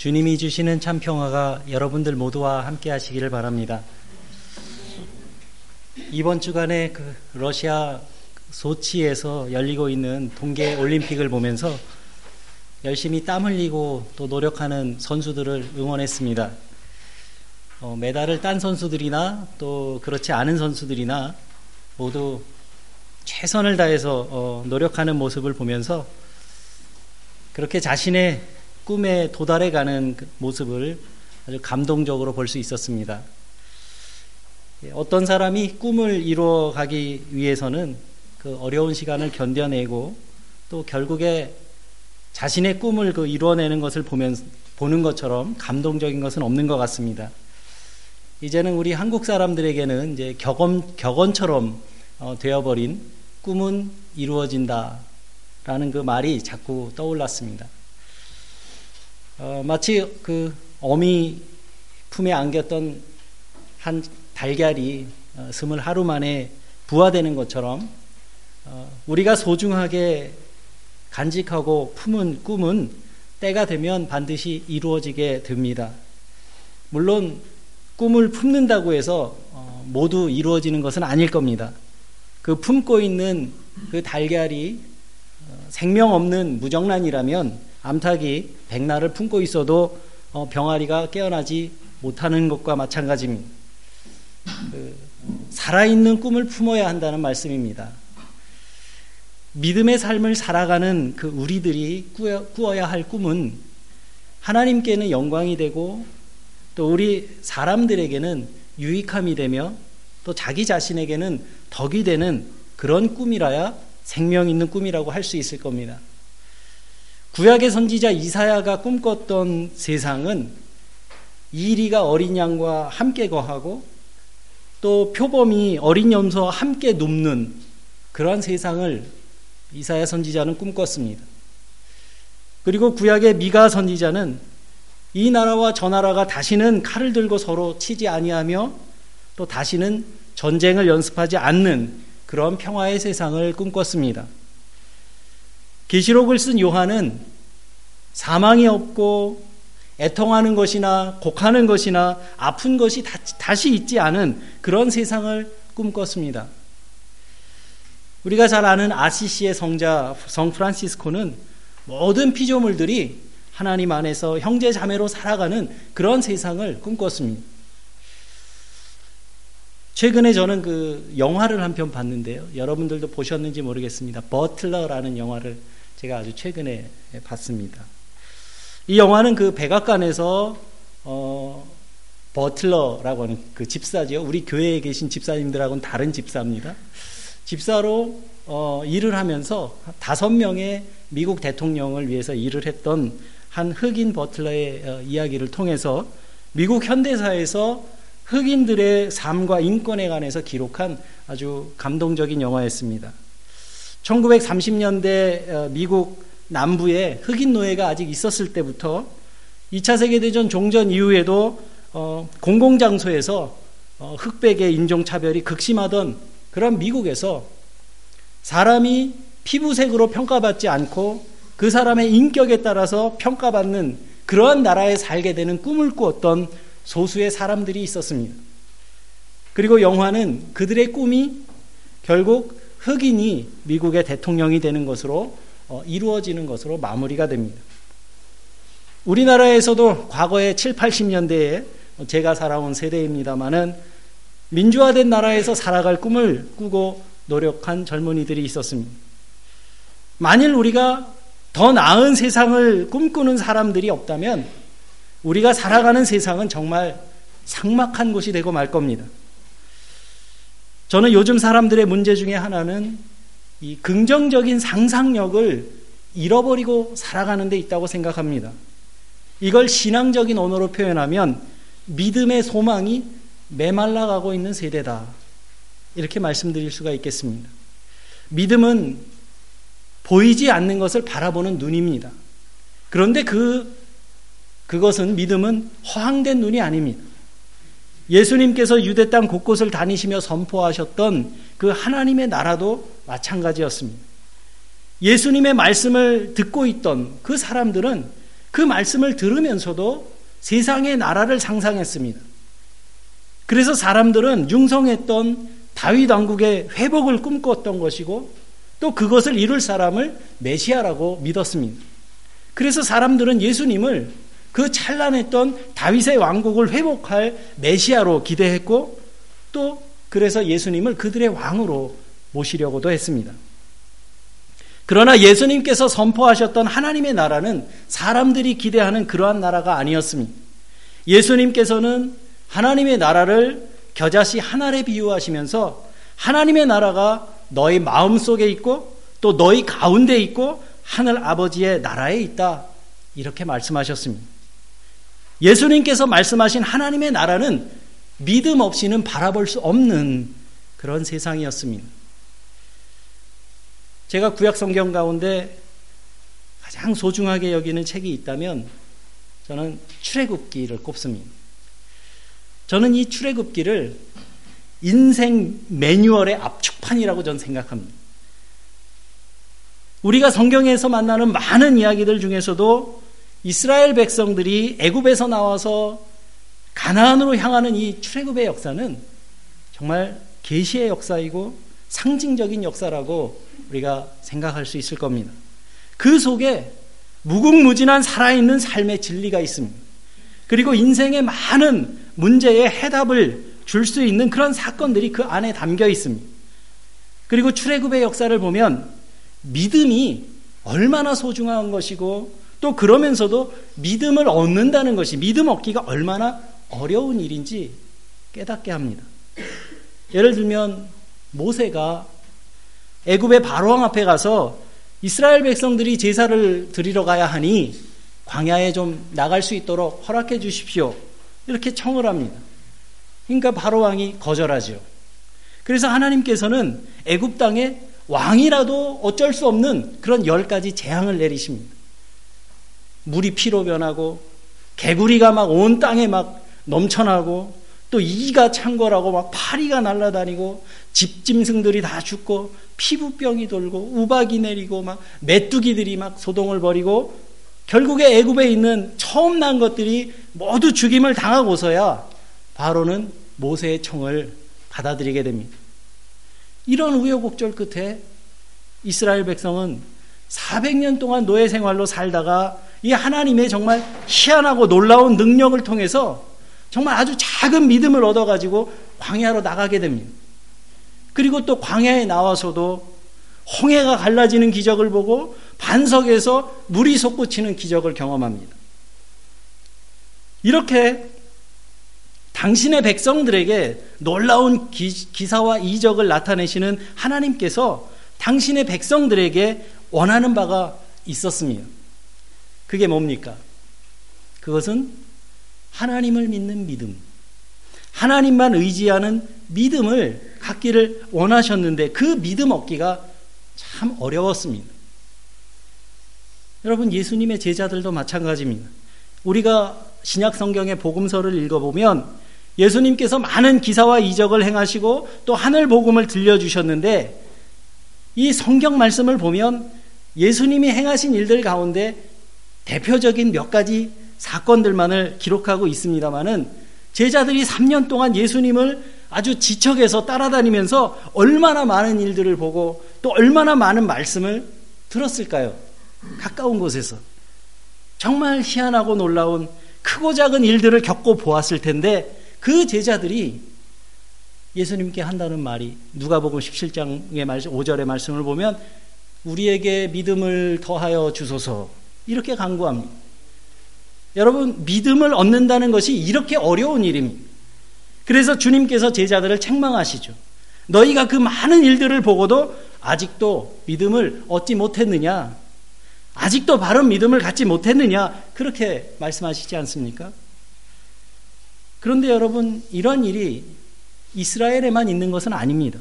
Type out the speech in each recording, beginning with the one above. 주님이 주시는 참 평화가 여러분들 모두와 함께 하시기를 바랍니다. 이번 주간에 그 러시아 소치에서 열리고 있는 동계 올림픽을 보면서 열심히 땀 흘리고 또 노력하는 선수들을 응원했습니다. 메달을 딴 선수들이나 또 그렇지 않은 선수들이나 모두 최선을 다해서 노력하는 모습을 보면서 그렇게 자신의 꿈에 도달해가는 그 모습을 아주 감동적으로 볼 수 있었습니다. 어떤 사람이 꿈을 이루어가기 위해서는 그 어려운 시간을 견뎌내고 또 결국에 자신의 꿈을 그 이루어내는 것을 보는 것처럼 감동적인 것은 없는 것 같습니다. 이제는 우리 한국 사람들에게는 이제 격언처럼 되어버린 꿈은 이루어진다라는 그 말이 자꾸 떠올랐습니다. 마치 그 어미 품에 안겼던 한 달걀이 21하루 만에 부화되는 것처럼 우리가 소중하게 간직하고 품은 꿈은 때가 되면 반드시 이루어지게 됩니다. 물론 꿈을 품는다고 해서 모두 이루어지는 것은 아닐 겁니다. 그 품고 있는 그 달걀이 생명 없는 무정란이라면 암탉이 백날을 품고 있어도 병아리가 깨어나지 못하는 것과 마찬가지입니다. 살아있는 꿈을 품어야 한다는 말씀입니다. 믿음의 삶을 살아가는 그 우리들이 꾸어야 할 꿈은 하나님께는 영광이 되고 또 우리 사람들에게는 유익함이 되며 또 자기 자신에게는 덕이 되는 그런 꿈이라야 생명 있는 꿈이라고 할 수 있을 겁니다. 구약의 선지자 이사야가 꿈꿨던 세상은 이리가 어린 양과 함께 거하고 또 표범이 어린 염소와 함께 눕는 그러한 세상을 이사야 선지자는 꿈꿨습니다. 그리고 구약의 미가 선지자는 이 나라와 저 나라가 다시는 칼을 들고 서로 치지 아니하며 또 다시는 전쟁을 연습하지 않는 그런 평화의 세상을 꿈꿨습니다. 계시록을 쓴 요한은 사망이 없고 애통하는 것이나 곡하는 것이나 아픈 것이 다시 있지 않은 그런 세상을 꿈꿨습니다. 우리가 잘 아는 아시시의 성자 성프란시스코는 모든 피조물들이 하나님 안에서 형제 자매로 살아가는 그런 세상을 꿈꿨습니다. 최근에 저는 그 영화를 한 편 봤는데요. 여러분들도 보셨는지 모르겠습니다. 버틀러라는 영화를 제가 아주 최근에 봤습니다. 이 영화는 그 백악관에서 버틀러라고 하는 그 집사죠. 우리 교회에 계신 집사님들하고는 다른 집사입니다. 집사로 일을 하면서 5명의 미국 대통령을 위해서 일을 했던 한 흑인 버틀러의 이야기를 통해서 미국 현대사에서 흑인들의 삶과 인권에 관해서 기록한 아주 감동적인 영화였습니다. 1930년대 미국 남부에 흑인 노예가 아직 있었을 때부터 2차 세계대전 종전 이후에도 공공장소에서 흑백의 인종차별이 극심하던 그런 미국에서 사람이 피부색으로 평가받지 않고 그 사람의 인격에 따라서 평가받는 그러한 나라에 살게 되는 꿈을 꾸었던 소수의 사람들이 있었습니다. 그리고 영화는 그들의 꿈이 결국 흑인이 미국의 대통령이 되는 것으로 이루어지는 것으로 마무리가 됩니다. 우리나라에서도 과거의 7, 80년대에 제가 살아온 세대입니다마는 민주화된 나라에서 살아갈 꿈을 꾸고 노력한 젊은이들이 있었습니다. 만일 우리가 더 나은 세상을 꿈꾸는 사람들이 없다면 우리가 살아가는 세상은 정말 삭막한 곳이 되고 말 겁니다. 저는 요즘 사람들의 문제 중에 하나는 이 긍정적인 상상력을 잃어버리고 살아가는 데 있다고 생각합니다. 이걸 신앙적인 언어로 표현하면 믿음의 소망이 메말라가고 있는 세대다. 이렇게 말씀드릴 수가 있겠습니다. 믿음은 보이지 않는 것을 바라보는 눈입니다. 그런데 그것은 믿음은 허황된 눈이 아닙니다. 예수님께서 유대 땅 곳곳을 다니시며 선포하셨던 그 하나님의 나라도 마찬가지였습니다. 예수님의 말씀을 듣고 있던 그 사람들은 그 말씀을 들으면서도 세상의 나라를 상상했습니다. 그래서 사람들은 융성했던 다윗 왕국의 회복을 꿈꿨던 것이고 또 그것을 이룰 사람을 메시아라고 믿었습니다. 그래서 사람들은 예수님을 그 찬란했던 다윗의 왕국을 회복할 메시아로 기대했고 또 그래서 예수님을 그들의 왕으로 모시려고도 했습니다. 그러나 예수님께서 선포하셨던 하나님의 나라는 사람들이 기대하는 그러한 나라가 아니었습니다. 예수님께서는 하나님의 나라를 겨자씨 하나에 비유하시면서 하나님의 나라가 너희 마음속에 있고 또 너희 가운데 있고 하늘 아버지의 나라에 있다 이렇게 말씀하셨습니다. 예수님께서 말씀하신 하나님의 나라는 믿음 없이는 바라볼 수 없는 그런 세상이었습니다. 제가 구약 성경 가운데 가장 소중하게 여기는 책이 있다면 저는 출애굽기를 꼽습니다. 저는 이 출애굽기를 인생 매뉴얼의 압축판이라고 저는 생각합니다. 우리가 성경에서 만나는 많은 이야기들 중에서도 이스라엘 백성들이 애굽에서 나와서 가나안으로 향하는 이 출애굽의 역사는 정말 계시의 역사이고 상징적인 역사라고 우리가 생각할 수 있을 겁니다. 그 속에 무궁무진한 살아있는 삶의 진리가 있습니다. 그리고 인생의 많은 문제에 해답을 줄 수 있는 그런 사건들이 그 안에 담겨 있습니다. 그리고 출애굽의 역사를 보면 믿음이 얼마나 소중한 것이고 또 그러면서도 믿음을 얻는다는 것이 믿음 얻기가 얼마나 어려운 일인지 깨닫게 합니다. 예를 들면 모세가 애굽의 바로왕 앞에 가서 이스라엘 백성들이 제사를 드리러 가야 하니 광야에 좀 나갈 수 있도록 허락해 주십시오 이렇게 청을 합니다. 그러니까 바로왕이 거절하죠. 그래서 하나님께서는 애굽 땅에 왕이라도 어쩔 수 없는 그런 10가지 재앙을 내리십니다. 물이 피로 변하고 개구리가 막 온 땅에 막 넘쳐나고 또 이가 창궐하고 막 파리가 날아다니고 집짐승들이 다 죽고 피부병이 돌고 우박이 내리고 막 메뚜기들이 막 소동을 벌이고 결국에 애굽에 있는 처음 난 것들이 모두 죽임을 당하고서야 바로는 모세의 청을 받아들이게 됩니다. 이런 우여곡절 끝에 이스라엘 백성은 400년 동안 노예 생활로 살다가 이 하나님의 정말 희한하고 놀라운 능력을 통해서 정말 아주 작은 믿음을 얻어가지고 광야로 나가게 됩니다. 그리고 또 광야에 나와서도 홍해가 갈라지는 기적을 보고 반석에서 물이 솟구치는 기적을 경험합니다. 이렇게 당신의 백성들에게 놀라운 기사와 이적을 나타내시는 하나님께서 당신의 백성들에게 원하는 바가 있었습니다. 그게 뭡니까? 그것은 하나님을 믿는 믿음, 하나님만 의지하는 믿음을 갖기를 원하셨는데 그 믿음 얻기가 참 어려웠습니다. 여러분, 예수님의 제자들도 마찬가지입니다. 우리가 신약 성경의 복음서를 읽어보면 예수님께서 많은 기사와 이적을 행하시고 또 하늘 복음을 들려주셨는데 이 성경 말씀을 보면 예수님이 행하신 일들 가운데 대표적인 몇 가지 사건들만을 기록하고 있습니다마는 제자들이 3년 동안 예수님을 아주 지척에서 따라다니면서 얼마나 많은 일들을 보고 또 얼마나 많은 말씀을 들었을까요? 가까운 곳에서 정말 희한하고 놀라운 크고 작은 일들을 겪고 보았을 텐데 그 제자들이 예수님께 한다는 말이 누가복음 17장의 5절의 말씀을 보면 우리에게 믿음을 더하여 주소서 이렇게 간구합니다. 여러분, 믿음을 얻는다는 것이 이렇게 어려운 일입니다. 그래서 주님께서 제자들을 책망하시죠. 너희가 그 많은 일들을 보고도 아직도 믿음을 얻지 못했느냐, 아직도 바른 믿음을 갖지 못했느냐 그렇게 말씀하시지 않습니까? 그런데 여러분, 이런 일이 이스라엘에만 있는 것은 아닙니다.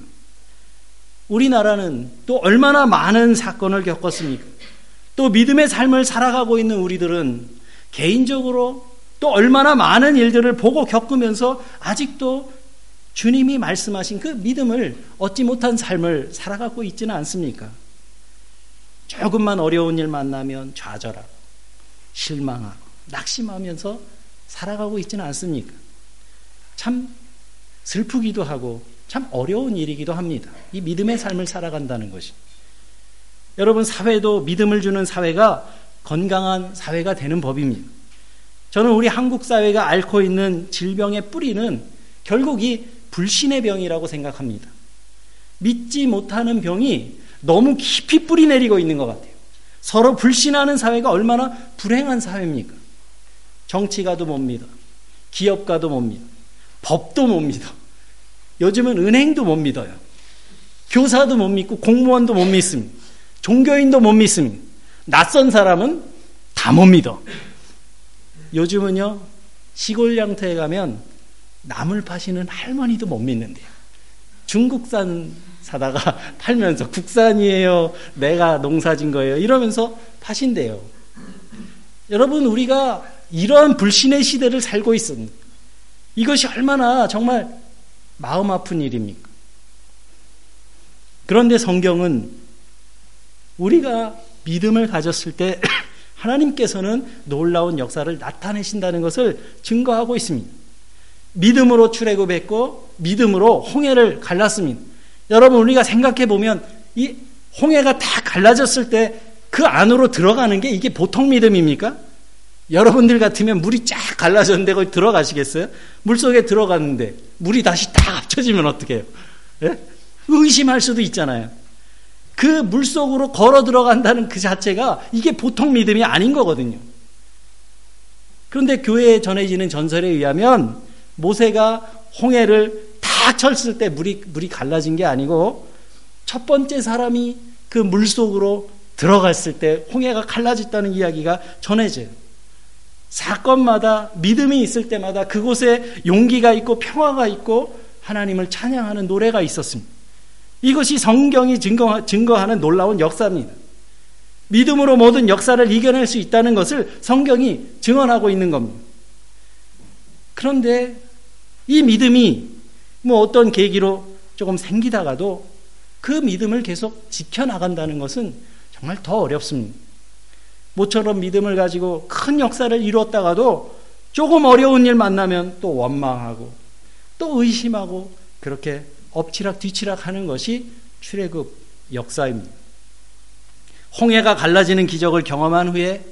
우리나라는 또 얼마나 많은 사건을 겪었습니까? 또 믿음의 삶을 살아가고 있는 우리들은 개인적으로 또 얼마나 많은 일들을 보고 겪으면서 아직도 주님이 말씀하신 그 믿음을 얻지 못한 삶을 살아가고 있지는 않습니까? 조금만 어려운 일 만나면 좌절하고 실망하고 낙심하면서 살아가고 있지는 않습니까? 참 슬프기도 하고 참 어려운 일이기도 합니다. 이 믿음의 삶을 살아간다는 것이. 여러분, 사회도 믿음을 주는 사회가 건강한 사회가 되는 법입니다. 저는 우리 한국 사회가 앓고 있는 질병의 뿌리는 결국 이 불신의 병이라고 생각합니다. 믿지 못하는 병이 너무 깊이 뿌리 내리고 있는 것 같아요. 서로 불신하는 사회가 얼마나 불행한 사회입니까? 정치가도 못 믿어. 기업가도 못 믿어. 법도 못 믿어. 요즘은 은행도 못 믿어요. 교사도 못 믿고 공무원도 못 믿습니다. 종교인도 못 믿습니다. 낯선 사람은 다 못 믿어. 요즘은요, 시골 양태에 가면 나물 파시는 할머니도 못 믿는데요. 중국산 사다가 팔면서 국산이에요, 내가 농사진 거예요 이러면서 파신대요. 여러분, 우리가 이러한 불신의 시대를 살고 있습니다. 이것이 얼마나 정말 마음 아픈 일입니까? 그런데 성경은 우리가 믿음을 가졌을 때 하나님께서는 놀라운 역사를 나타내신다는 것을 증거하고 있습니다. 믿음으로 출애굽했고 믿음으로 홍해를 갈랐습니다. 여러분, 우리가 생각해 보면 이 홍해가 다 갈라졌을 때 그 안으로 들어가는 게 이게 보통 믿음입니까? 여러분들 같으면 물이 쫙 갈라졌는데 거기 들어가시겠어요? 물속에 들어갔는데 물이 다시 다 합쳐지면 어떡해요? 예? 의심할 수도 있잖아요. 그 물속으로 걸어 들어간다는 그 자체가 이게 보통 믿음이 아닌 거거든요. 그런데 교회에 전해지는 전설에 의하면 모세가 홍해를 다 쳤을 때 물이 갈라진 게 아니고 첫 번째 사람이 그 물속으로 들어갔을 때 홍해가 갈라졌다는 이야기가 전해져요. 사건마다 믿음이 있을 때마다 그곳에 용기가 있고 평화가 있고 하나님을 찬양하는 노래가 있었습니다. 이것이 성경이 증거하는 놀라운 역사입니다. 믿음으로 모든 역사를 이겨낼 수 있다는 것을 성경이 증언하고 있는 겁니다. 그런데 이 믿음이 뭐 어떤 계기로 조금 생기다가도 그 믿음을 계속 지켜나간다는 것은 정말 더 어렵습니다. 모처럼 믿음을 가지고 큰 역사를 이루었다가도 조금 어려운 일 만나면 또 원망하고 또 의심하고 그렇게 엎치락 뒤치락 하는 것이 출애굽 역사입니다. 홍해가 갈라지는 기적을 경험한 후에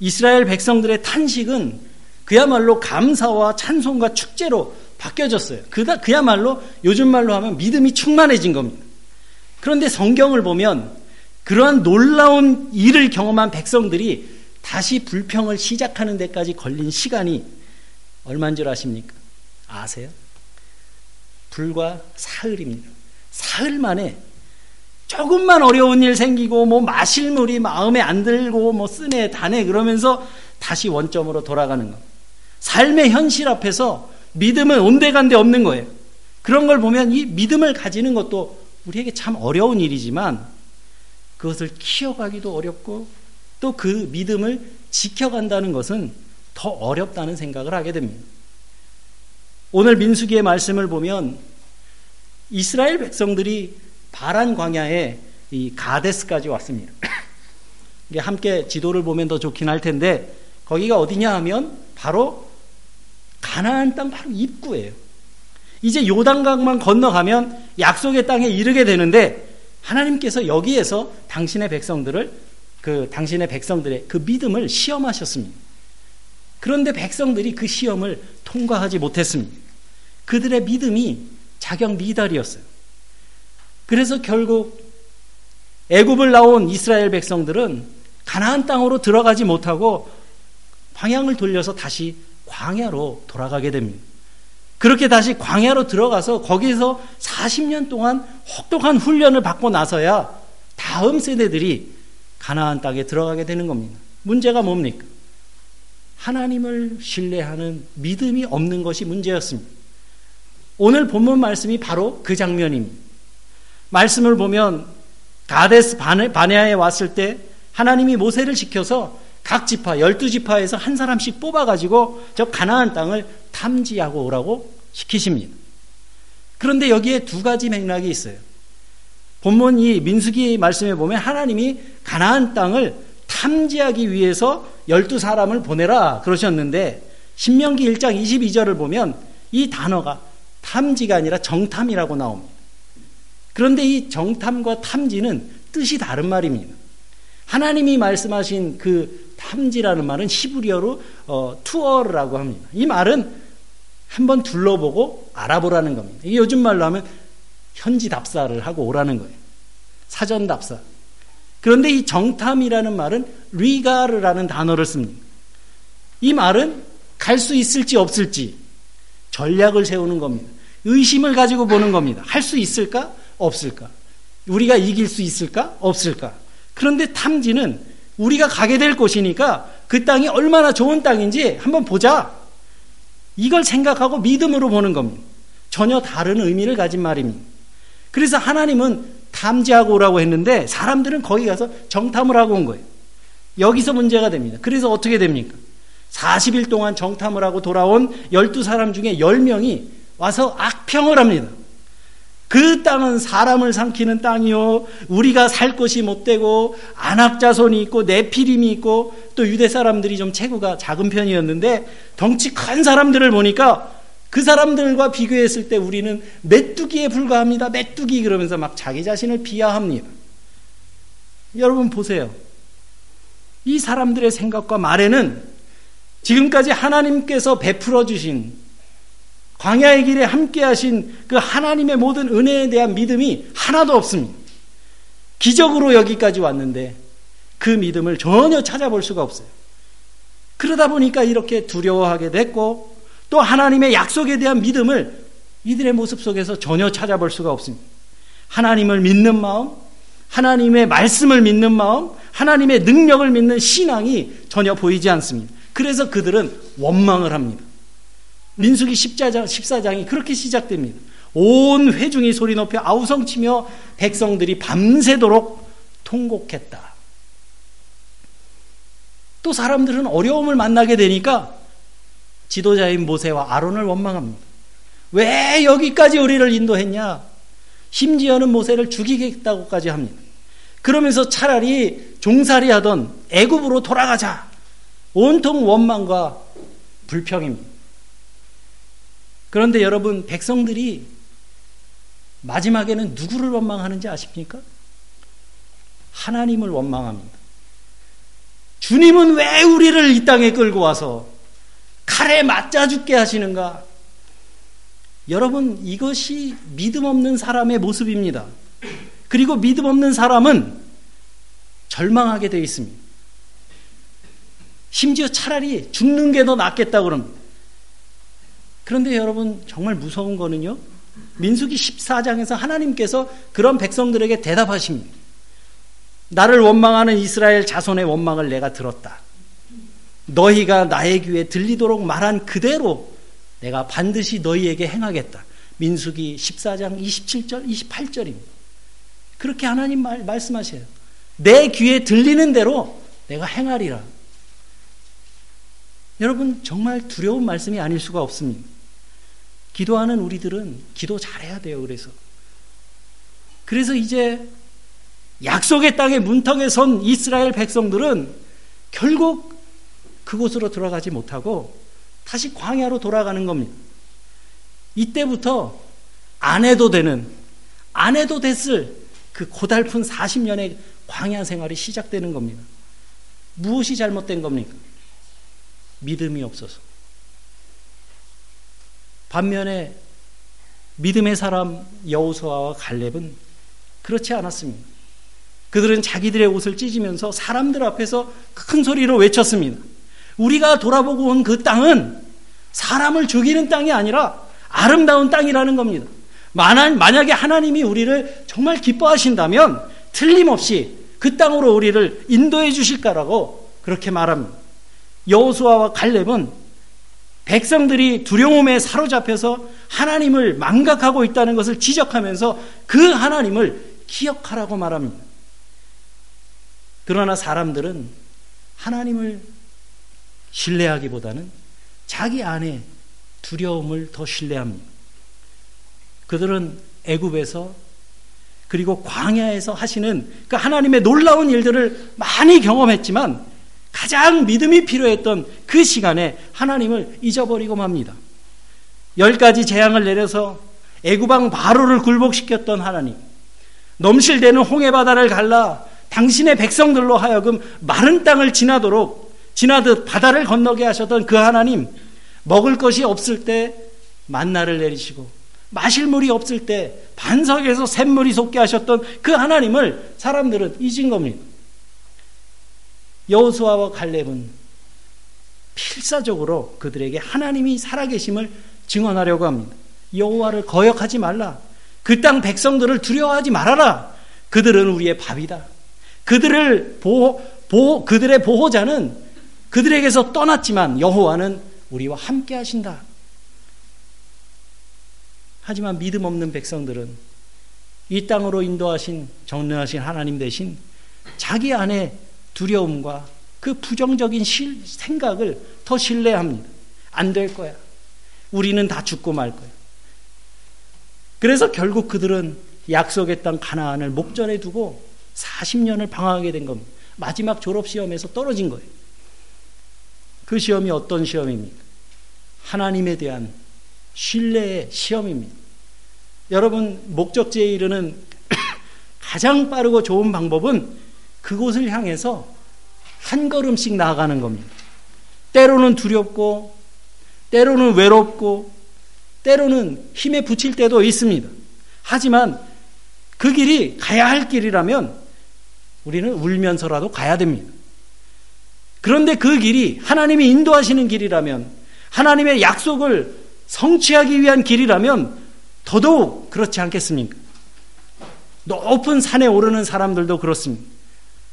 이스라엘 백성들의 탄식은 그야말로 감사와 찬송과 축제로 바뀌어졌어요. 그야말로 요즘 말로 하면 믿음이 충만해진 겁니다. 그런데 성경을 보면 그러한 놀라운 일을 경험한 백성들이 다시 불평을 시작하는 데까지 걸린 시간이 얼마인 줄 아십니까? 아세요? 불과 사흘입니다. 사흘 만에 조금만 어려운 일 생기고 뭐 마실 물이 마음에 안 들고 뭐 쓰네 다네 그러면서 다시 원점으로 돌아가는 겁니다. 삶의 현실 앞에서 믿음은 온데간데 없는 거예요. 그런 걸 보면 이 믿음을 가지는 것도 우리에게 참 어려운 일이지만 그것을 키워가기도 어렵고 또 그 믿음을 지켜간다는 것은 더 어렵다는 생각을 하게 됩니다. 오늘 민수기의 말씀을 보면 이스라엘 백성들이 바란 광야에 이 가데스까지 왔습니다. 이게 함께 지도를 보면 더 좋긴 할 텐데 거기가 어디냐 하면 바로 가나안 땅 바로 입구예요. 이제 요단강만 건너가면 약속의 땅에 이르게 되는데 하나님께서 여기에서 당신의 백성들의 그 믿음을 시험하셨습니다. 그런데 백성들이 그 시험을 통과하지 못했습니다. 그들의 믿음이 자격 미달이었어요. 그래서 결국 애굽을 나온 이스라엘 백성들은 가나안 땅으로 들어가지 못하고 방향을 돌려서 다시 광야로 돌아가게 됩니다. 그렇게 다시 광야로 들어가서 거기에서 40년 동안 혹독한 훈련을 받고 나서야 다음 세대들이 가나안 땅에 들어가게 되는 겁니다. 문제가 뭡니까? 하나님을 신뢰하는 믿음이 없는 것이 문제였습니다. 오늘 본문 말씀이 바로 그 장면입니다. 말씀을 보면 가데스 바네아에 왔을 때 하나님이 모세를 시켜서 각 지파 12지파에서 한 사람씩 뽑아가지고 저 가나안 땅을 탐지하고 오라고 시키십니다. 그런데 여기에 두 가지 맥락이 있어요. 본문 이 민수기 말씀에 보면 하나님이 가나안 땅을 탐지하기 위해서 열두 사람을 보내라 그러셨는데 신명기 1장 22절을 보면 이 단어가 탐지가 아니라 정탐이라고 나옵니다. 그런데 이 정탐과 탐지는 뜻이 다른 말입니다. 하나님이 말씀하신 그 탐지라는 말은 히브리어로 투어라고 합니다. 이 말은 한번 둘러보고 알아보라는 겁니다. 이게 요즘 말로 하면 현지 답사를 하고 오라는 거예요. 사전 답사. 그런데 이 정탐이라는 말은 리가르라는 단어를 씁니다. 이 말은 갈 수 있을지 없을지 전략을 세우는 겁니다. 의심을 가지고 보는 겁니다. 할 수 있을까? 없을까? 우리가 이길 수 있을까? 없을까? 그런데 탐지는 우리가 가게 될 곳이니까 그 땅이 얼마나 좋은 땅인지 한번 보자. 이걸 생각하고 믿음으로 보는 겁니다. 전혀 다른 의미를 가진 말입니다. 그래서 하나님은 탐지하고 오라고 했는데 사람들은 거기 가서 정탐을 하고 온 거예요. 여기서 문제가 됩니다. 그래서 어떻게 됩니까? 40일 동안 정탐을 하고 돌아온 12사람 중에 10명이 와서 악평을 합니다. 그 땅은 사람을 삼키는 땅이요, 우리가 살 곳이 못되고 안악자손이 있고 네피림이 있고, 또 유대 사람들이 좀 체구가 작은 편이었는데 덩치 큰 사람들을 보니까 그 사람들과 비교했을 때 우리는 메뚜기에 불과합니다. 메뚜기 그러면서 막 자기 자신을 비하합니다. 여러분 보세요. 이 사람들의 생각과 말에는 지금까지 하나님께서 베풀어 주신 광야의 길에 함께 하신 그 하나님의 모든 은혜에 대한 믿음이 하나도 없습니다. 기적으로 여기까지 왔는데 그 믿음을 전혀 찾아볼 수가 없어요. 그러다 보니까 이렇게 두려워하게 됐고, 또 하나님의 약속에 대한 믿음을 이들의 모습 속에서 전혀 찾아볼 수가 없습니다. 하나님을 믿는 마음, 하나님의 말씀을 믿는 마음, 하나님의 능력을 믿는 신앙이 전혀 보이지 않습니다. 그래서 그들은 원망을 합니다. 민수기 14장이 그렇게 시작됩니다. 온 회중이 소리 높여 아우성치며 백성들이 밤새도록 통곡했다. 또 사람들은 어려움을 만나게 되니까 지도자인 모세와 아론을 원망합니다. 왜 여기까지 우리를 인도했냐? 심지어는 모세를 죽이겠다고까지 합니다. 그러면서 차라리 종살이하던 애굽으로 돌아가자. 온통 원망과 불평입니다. 그런데 여러분, 백성들이 마지막에는 누구를 원망하는지 아십니까? 하나님을 원망합니다. 주님은 왜 우리를 이 땅에 끌고 와서 칼에 맞자 죽게 하시는가? 여러분, 이것이 믿음 없는 사람의 모습입니다. 그리고 믿음 없는 사람은 절망하게 되어 있습니다. 심지어 차라리 죽는 게 더 낫겠다고 그럽니다. 그런데 여러분, 정말 무서운 거는요, 민수기 14장에서 하나님께서 그런 백성들에게 대답하십니다. 나를 원망하는 이스라엘 자손의 원망을 내가 들었다. 너희가 나의 귀에 들리도록 말한 그대로 내가 반드시 너희에게 행하겠다. 민수기 14장 27절, 28절입니다. 그렇게 하나님 말씀하세요. 내 귀에 들리는 대로 내가 행하리라. 여러분, 정말 두려운 말씀이 아닐 수가 없습니다. 기도하는 우리들은 기도 잘해야 돼요. 그래서 이제 약속의 땅의 문턱에 선 이스라엘 백성들은 결국 그곳으로 들어가지 못하고 다시 광야로 돌아가는 겁니다. 이때부터 안 해도 됐을 그 고달픈 40년의 광야 생활이 시작되는 겁니다. 무엇이 잘못된 겁니까? 믿음이 없어서. 반면에 믿음의 사람 여호수아와 갈렙은 그렇지 않았습니다. 그들은 자기들의 옷을 찢으면서 사람들 앞에서 큰 소리로 외쳤습니다. 우리가 돌아보고 온 그 땅은 사람을 죽이는 땅이 아니라 아름다운 땅이라는 겁니다. 만약에 하나님이 우리를 정말 기뻐하신다면 틀림없이 그 땅으로 우리를 인도해 주실 거라고 그렇게 말합니다. 여호수아와 갈렙은 백성들이 두려움에 사로잡혀서 하나님을 망각하고 있다는 것을 지적하면서 그 하나님을 기억하라고 말합니다. 그러나 사람들은 하나님을 신뢰하기보다는 자기 안에 두려움을 더 신뢰합니다. 그들은 애굽에서 그리고 광야에서 하시는 그 하나님의 놀라운 일들을 많이 경험했지만 가장 믿음이 필요했던 그 시간에 하나님을 잊어버리고 맙니다. 10가지 재앙을 내려서 애굽왕 바로를 굴복시켰던 하나님, 넘실대는 홍해바다를 갈라 당신의 백성들로 하여금 마른 땅을 지나듯 바다를 건너게 하셨던 그 하나님, 먹을 것이 없을 때 만나를 내리시고 마실 물이 없을 때 반석에서 샘물이 솟게 하셨던 그 하나님을 사람들은 잊은 겁니다. 여호수아와 갈렙은 필사적으로 그들에게 하나님이 살아계심을 증언하려고 합니다. 여호와를 거역하지 말라. 그 땅 백성들을 두려워하지 말아라. 그들은 우리의 밥이다. 그들의 보호자는 그들에게서 떠났지만 여호와는 우리와 함께 하신다. 하지만 믿음 없는 백성들은 이 땅으로 인도하신 전능하신 하나님 대신 자기 안에 두려움과 그 부정적인 생각을 더 신뢰합니다. 안 될 거야. 우리는 다 죽고 말 거야. 그래서 결국 그들은 약속의 땅 가나안을 목전에 두고 40년을 방황하게 된 겁니다. 마지막 졸업시험에서 떨어진 거예요. 그 시험이 어떤 시험입니까? 하나님에 대한 신뢰의 시험입니다. 여러분, 목적지에 이르는 가장 빠르고 좋은 방법은 그곳을 향해서 한 걸음씩 나아가는 겁니다. 때로는 두렵고 때로는 외롭고 때로는 힘에 부칠 때도 있습니다. 하지만 그 길이 가야 할 길이라면 우리는 울면서라도 가야 됩니다. 그런데 그 길이 하나님이 인도하시는 길이라면, 하나님의 약속을 성취하기 위한 길이라면 더더욱 그렇지 않겠습니까? 높은 산에 오르는 사람들도 그렇습니다.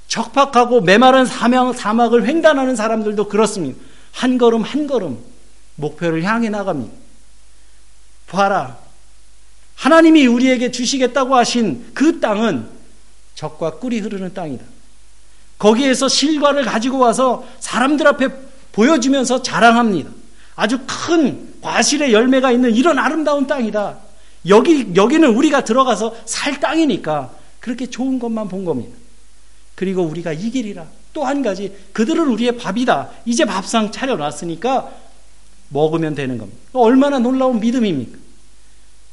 적박하고 메마른 사막을 횡단하는 사람들도 그렇습니다. 한 걸음 한 걸음 목표를 향해 나갑니다. 봐라, 하나님이 우리에게 주시겠다고 하신 그 땅은 적과 꿀이 흐르는 땅이다. 거기에서 실과를 가지고 와서 사람들 앞에 보여주면서 자랑합니다. 아주 큰 과실의 열매가 있는 이런 아름다운 땅이다. 여기는 우리가 들어가서 살 땅이니까 그렇게 좋은 것만 본 겁니다. 그리고 우리가 이길이라. 또 한 가지, 그들은 우리의 밥이다. 이제 밥상 차려놨으니까 먹으면 되는 겁니다. 얼마나 놀라운 믿음입니까?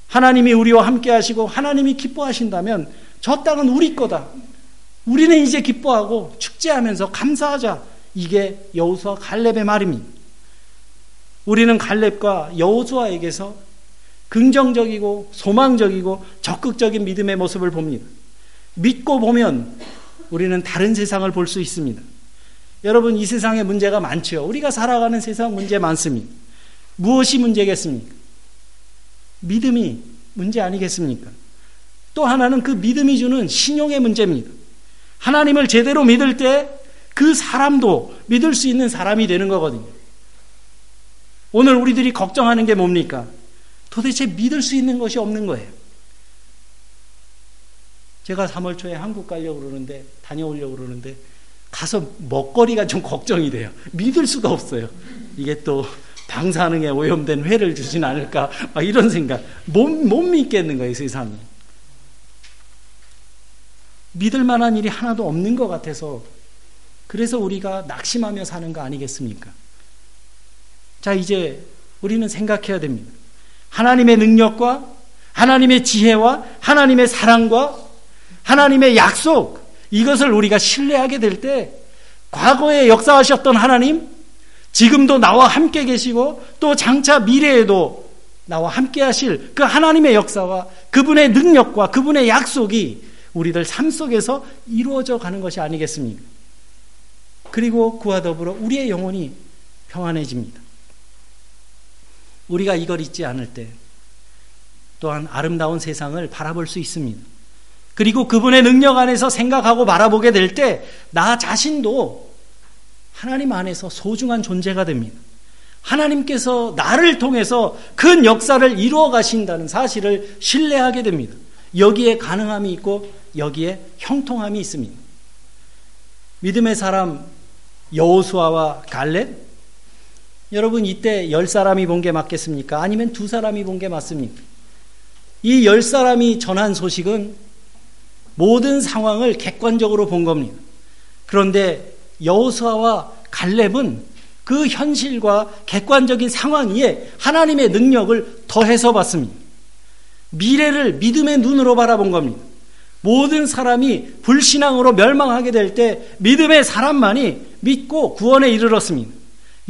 하나님이 우리와 함께 하시고 하나님이 기뻐하신다면 저 땅은 우리 거다. 우리는 이제 기뻐하고 축제하면서 감사하자. 이게 여호수아 갈렙의 말입니다. 우리는 갈렙과 여호수아에게서 긍정적이고 소망적이고 적극적인 믿음의 모습을 봅니다. 믿고 보면 우리는 다른 세상을 볼 수 있습니다. 여러분, 이 세상에 문제가 많죠. 우리가 살아가는 세상 문제 많습니다. 무엇이 문제겠습니까? 믿음이 문제 아니겠습니까? 또 하나는 그 믿음이 주는 신용의 문제입니다. 하나님을 제대로 믿을 때 그 사람도 믿을 수 있는 사람이 되는 거거든요. 오늘 우리들이 걱정하는 게 뭡니까? 도대체 믿을 수 있는 것이 없는 거예요. 제가 3월 초에 한국 다녀오려고 그러는데 가서 먹거리가 좀 걱정이 돼요. 믿을 수가 없어요. 이게 또 방사능에 오염된 회를 주진 않을까, 막 이런 생각. 못 믿겠는 거예요, 세상이. 믿을 만한 일이 하나도 없는 것 같아서, 그래서 우리가 낙심하며 사는 거 아니겠습니까? 자, 이제 우리는 생각해야 됩니다. 하나님의 능력과 하나님의 지혜와 하나님의 사랑과 하나님의 약속, 이것을 우리가 신뢰하게 될 때, 과거에 역사하셨던 하나님, 지금도 나와 함께 계시고 또 장차 미래에도 나와 함께 하실 그 하나님의 역사와 그분의 능력과 그분의 약속이 우리들 삶 속에서 이루어져 가는 것이 아니겠습니까? 그리고 그와 더불어 우리의 영혼이 평안해집니다. 우리가 이걸 잊지 않을 때 또한 아름다운 세상을 바라볼 수 있습니다. 그리고 그분의 능력 안에서 생각하고 바라보게 될 때 나 자신도 하나님 안에서 소중한 존재가 됩니다. 하나님께서 나를 통해서 큰 역사를 이루어 가신다는 사실을 신뢰하게 됩니다. 여기에 가능함이 있고 여기에 형통함이 있습니다. 믿음의 사람 여호수아와 갈렙, 여러분, 이때 10사람이 본 게 맞겠습니까? 아니면 2사람이 본 게 맞습니까? 이 10사람이 전한 소식은 모든 상황을 객관적으로 본 겁니다. 그런데 여호수아와 갈렙은 그 현실과 객관적인 상황에 하나님의 능력을 더해서 봤습니다. 미래를 믿음의 눈으로 바라본 겁니다. 모든 사람이 불신앙으로 멸망하게 될 때 믿음의 사람만이 믿고 구원에 이르렀습니다.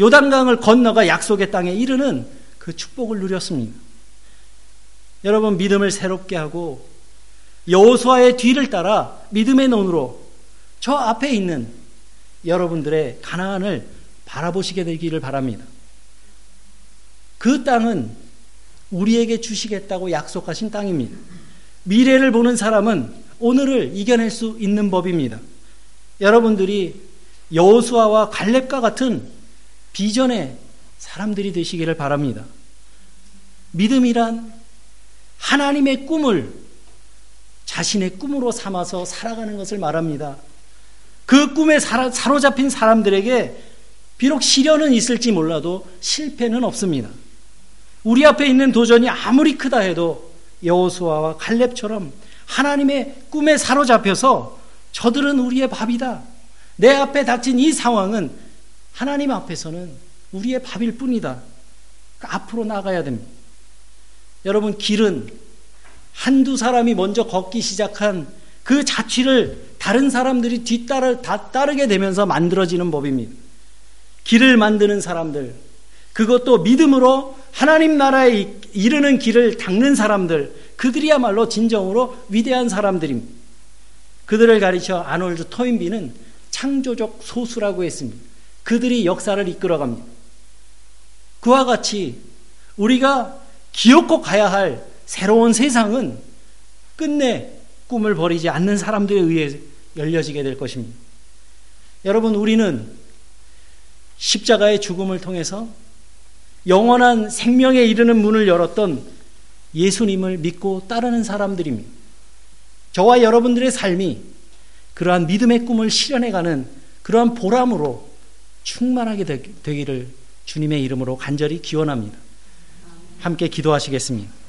요단강을 건너가 약속의 땅에 이르는 그 축복을 누렸습니다. 여러분, 믿음을 새롭게 하고 여호수아의 뒤를 따라 믿음의 눈으로 저 앞에 있는 여러분들의 가나안을 바라보시게 되기를 바랍니다. 그 땅은 우리에게 주시겠다고 약속하신 땅입니다. 미래를 보는 사람은 오늘을 이겨낼 수 있는 법입니다. 여러분들이 여호수아와 갈렙과 같은 비전의 사람들이 되시기를 바랍니다. 믿음이란 하나님의 꿈을 자신의 꿈으로 삼아서 살아가는 것을 말합니다. 그 꿈에 사로잡힌 사람들에게 비록 시련은 있을지 몰라도 실패는 없습니다. 우리 앞에 있는 도전이 아무리 크다 해도 여호수아와 갈렙처럼 하나님의 꿈에 사로잡혀서 저들은 우리의 밥이다, 내 앞에 닥친 이 상황은 하나님 앞에서는 우리의 밥일 뿐이다, 그러니까 앞으로 나가야 됩니다. 여러분, 길은 한두 사람이 먼저 걷기 시작한 그 자취를 다른 사람들이 따르게 되면서 만들어지는 법입니다. 길을 만드는 사람들, 그것도 믿음으로 하나님 나라에 이르는 길을 닦는 사람들, 그들이야말로 진정으로 위대한 사람들입니다. 그들을 가리켜 아놀드 토인비는 창조적 소수라고 했습니다. 그들이 역사를 이끌어갑니다. 그와 같이 우리가 기어코 가야 할 새로운 세상은 끝내 꿈을 버리지 않는 사람들에 의해 열려지게 될 것입니다. 여러분, 우리는 십자가의 죽음을 통해서 영원한 생명에 이르는 문을 열었던 예수님을 믿고 따르는 사람들입니다. 저와 여러분들의 삶이 그러한 믿음의 꿈을 실현해가는 그러한 보람으로 충만하게 되기를 주님의 이름으로 간절히 기원합니다. 함께 기도하시겠습니다.